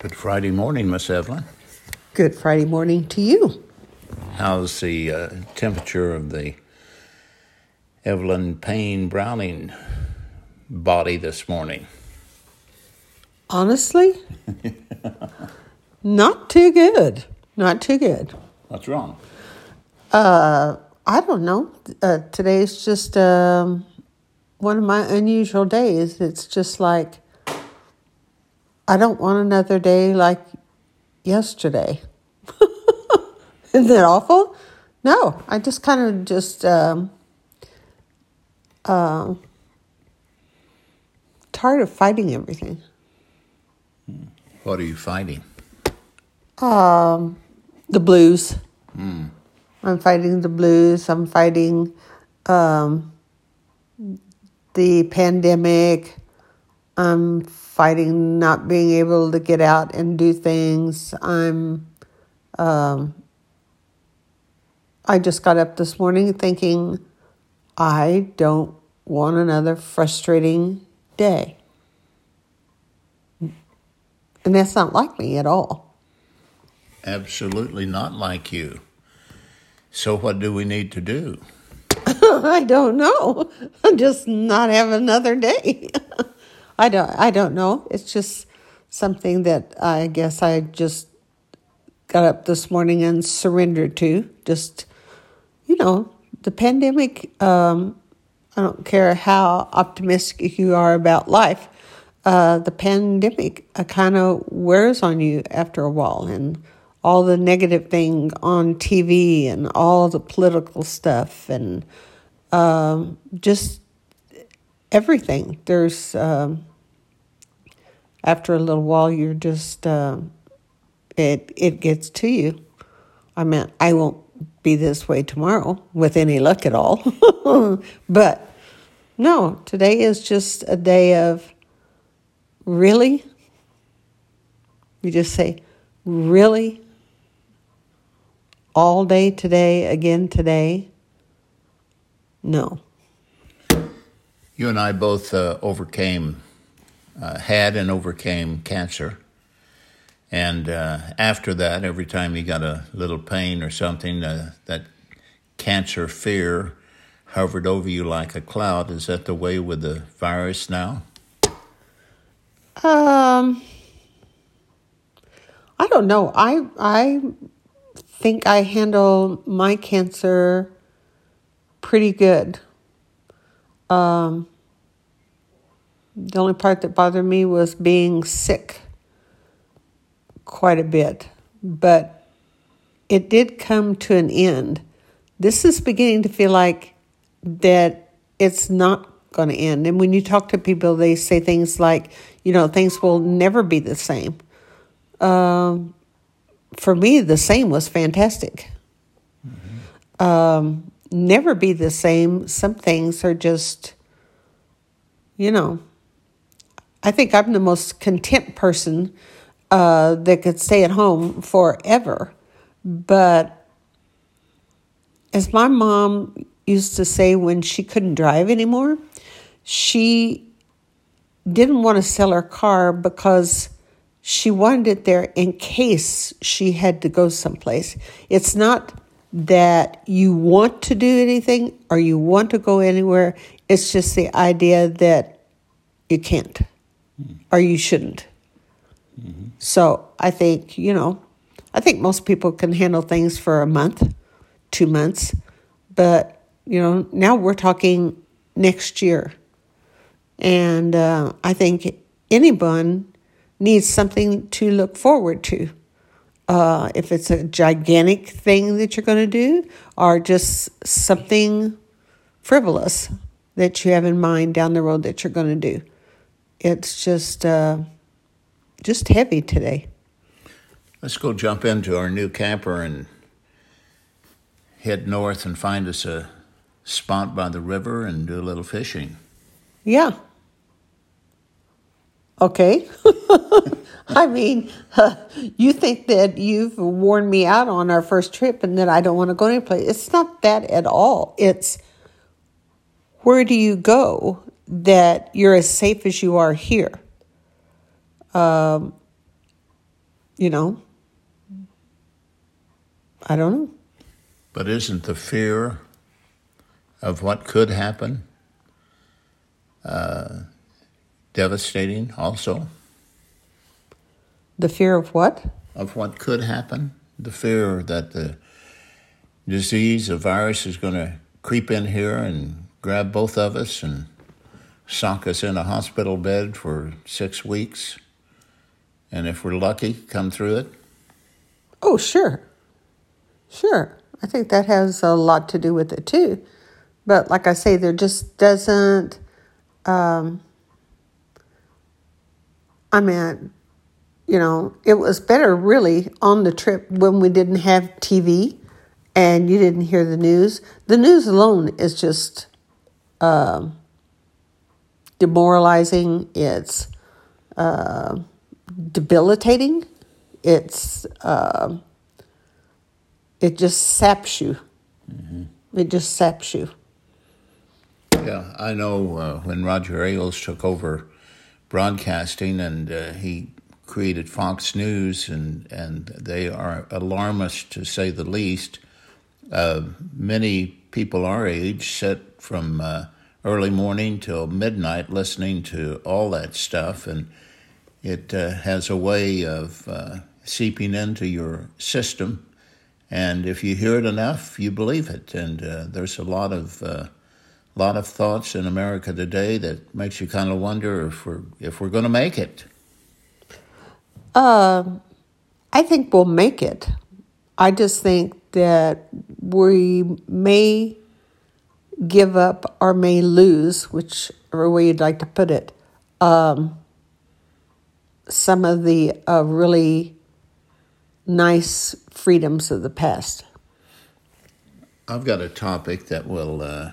Good Friday morning, Miss Evelyn. Good Friday morning to you. How's the temperature of the Evelyn Payne Browning body this morning? Honestly, not too good. Not too good. What's wrong? I don't know. Today's just one of my unusual days. It's just like, I don't want another day like yesterday. Isn't that awful? No, I just kind of just tired of fighting everything. What are you fighting? The blues. Mm. I'm fighting the blues. I'm fighting the pandemic. I'm fighting not being able to get out and do things. I just got up this morning thinking, I don't want another frustrating day. And that's not like me at all. Absolutely not like you. So what do we need to do? I don't know. I'm just not having another day. I don't know. It's just something that I guess I just got up this morning and surrendered to. Just, you know, the pandemic, I don't care how optimistic you are about life, the pandemic kind of wears on you after a while, and all the negative thing on TV and all the political stuff and just everything. There's, after a little while, you're just, it gets to you. I mean, I won't be this way tomorrow with any luck at all. But no, today is just a day of, really? You just say, really? All day today, again today? No. You and I both had and overcame cancer. And after that, every time you got a little pain or something, that cancer fear hovered over you like a cloud. Is that the way with the virus now? I don't know. I think I handle my cancer pretty good. The only part that bothered me was being sick quite a bit, but it did come to an end. This is beginning to feel like that it's not going to end. And when you talk to people, they say things like, you know, things will never be the same. For me, the same was fantastic. Mm-hmm. Never be the same. Some things are just, you know, I think I'm the most content person that could stay at home forever. But as my mom used to say when she couldn't drive anymore, she didn't want to sell her car because she wanted it there in case she had to go someplace. It's not that you want to do anything or you want to go anywhere. It's just the idea that you can't or you shouldn't. Mm-hmm. So I think, you know, I think most people can handle things for a month, 2 months, but you know, now we're talking next year. And I think anyone needs something to look forward to. If it's a gigantic thing that you're going to do, or just something frivolous that you have in mind down the road that you're going to do. It's just heavy today. Let's go jump into our new camper and head north and find us a spot by the river and do a little fishing. Yeah. Okay. I mean, you think that you've worn me out on our first trip and that I don't want to go anyplace. It's not that at all. It's where do you go that you're as safe as you are here? you know, I don't know. But isn't the fear of what could happen devastating also? The fear of what? Of what could happen. The fear that the disease, the virus is going to creep in here and grab both of us and sock us in a hospital bed for 6 weeks. And if we're lucky, come through it. Oh, sure. Sure. I think that has a lot to do with it, too. But like I say, there just doesn't... I mean, you know, it was better really on the trip when we didn't have TV and you didn't hear the news. The news alone is just demoralizing. It's debilitating. It's it just saps you. Mm-hmm. It just saps you. Yeah, I know when Roger Ailes took over broadcasting and he created Fox News, and they are alarmist to say the least. Many people our age sit from early morning till midnight listening to all that stuff, and it has a way of seeping into your system. And if you hear it enough, you believe it. And there's a lot of thoughts in America today that makes you kind of wonder if we're going to make it. I think we'll make it. I just think that we may give up or may lose, whichever way you'd like to put it, some of the really nice freedoms of the past. I've got a topic that will...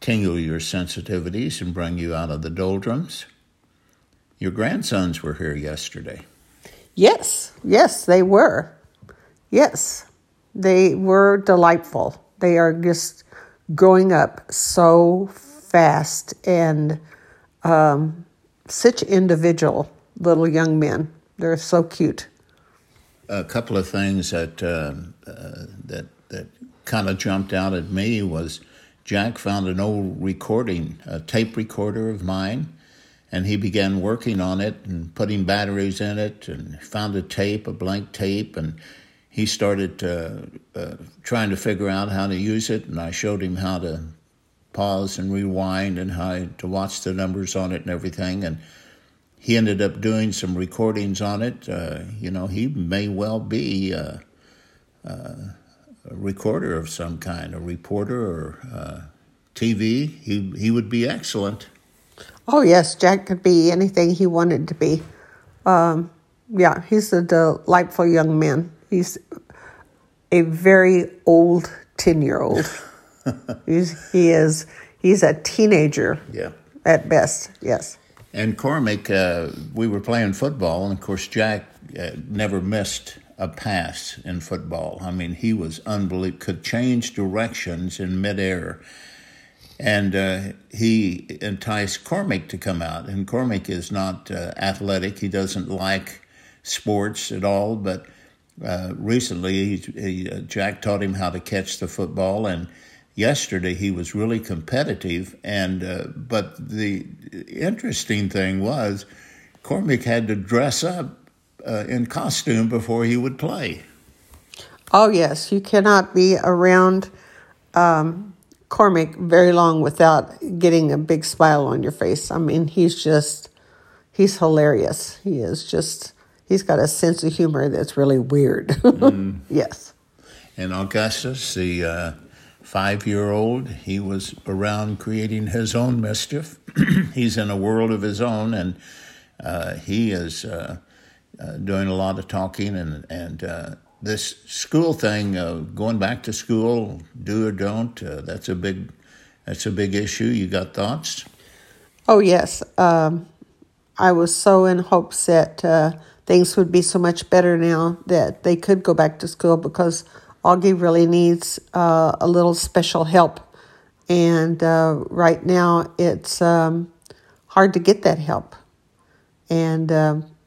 tingle your sensitivities and bring you out of the doldrums. Your grandsons were here yesterday. Yes, they were. Yes, they were delightful. They are just growing up so fast and such individual little young men. They're so cute. A couple of things that that kind of jumped out at me was Jack found an old recording, a tape recorder of mine, and he began working on it and putting batteries in it and found a tape, a blank tape, and he started trying to figure out how to use it, and I showed him how to pause and rewind and how to watch the numbers on it and everything, and he ended up doing some recordings on it. You know, he may well be... a recorder of some kind, a reporter or TV, he would be excellent. Oh, yes, Jack could be anything he wanted to be. Yeah, he's a delightful young man. He's a very old 10-year-old. He's a teenager at best, yes. And Cormac, we were playing football, and of course Jack never missed a pass in football. I mean, he was unbelievable, could change directions in midair. And he enticed Cormac to come out. And Cormac is not athletic. He doesn't like sports at all. But recently, Jack taught him how to catch the football. And yesterday, he was really competitive. And but the interesting thing was, Cormac had to dress up in costume before he would play. Oh, yes. You cannot be around Cormac very long without getting a big smile on your face. I mean, he's hilarious. He's got a sense of humor that's really weird. Yes. And Augustus, the 5-year-old, he was around creating his own mischief. He's in a world of his own, and he is... doing a lot of talking, and this school thing, going back to school, do or don't, that's a big issue. You got thoughts? Oh, yes. I was so in hopes that things would be so much better now that they could go back to school, because Augie really needs a little special help. And right now it's hard to get that help. And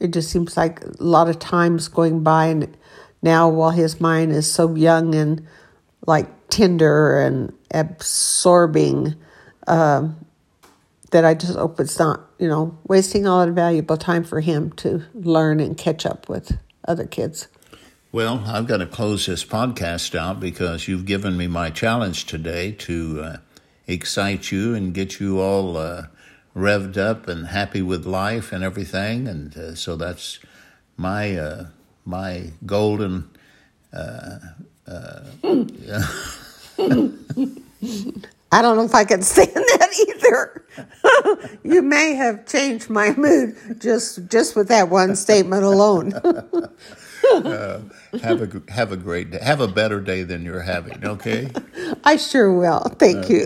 It just seems like a lot of time's going by, and now while his mind is so young and like tender and absorbing, that I just hope it's not, wasting all that valuable time for him to learn and catch up with other kids. Well, I've got to close this podcast out because you've given me my challenge today to excite you and get you all revved up and happy with life and everything. And so that's my my golden... I don't know if I can stand that either. You may have changed my mood just with that one statement alone. Have a great day. Have a better day than you're having, okay? I sure will. Thank you.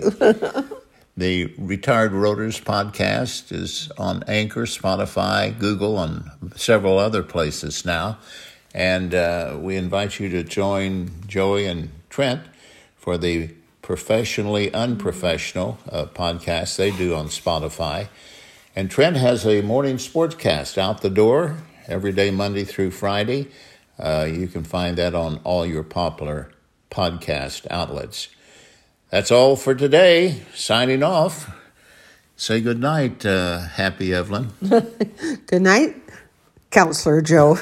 The Retired Rotors podcast is on Anchor, Spotify, Google, and several other places now. And we invite you to join Joey and Trent for the Professionally Unprofessional podcast they do on Spotify. And Trent has a morning sportscast out the door every day, Monday through Friday. You can find that on all your popular podcast outlets. That's all for today. Signing off. Say good night, Happy Evelyn. Good night, Counselor Joe.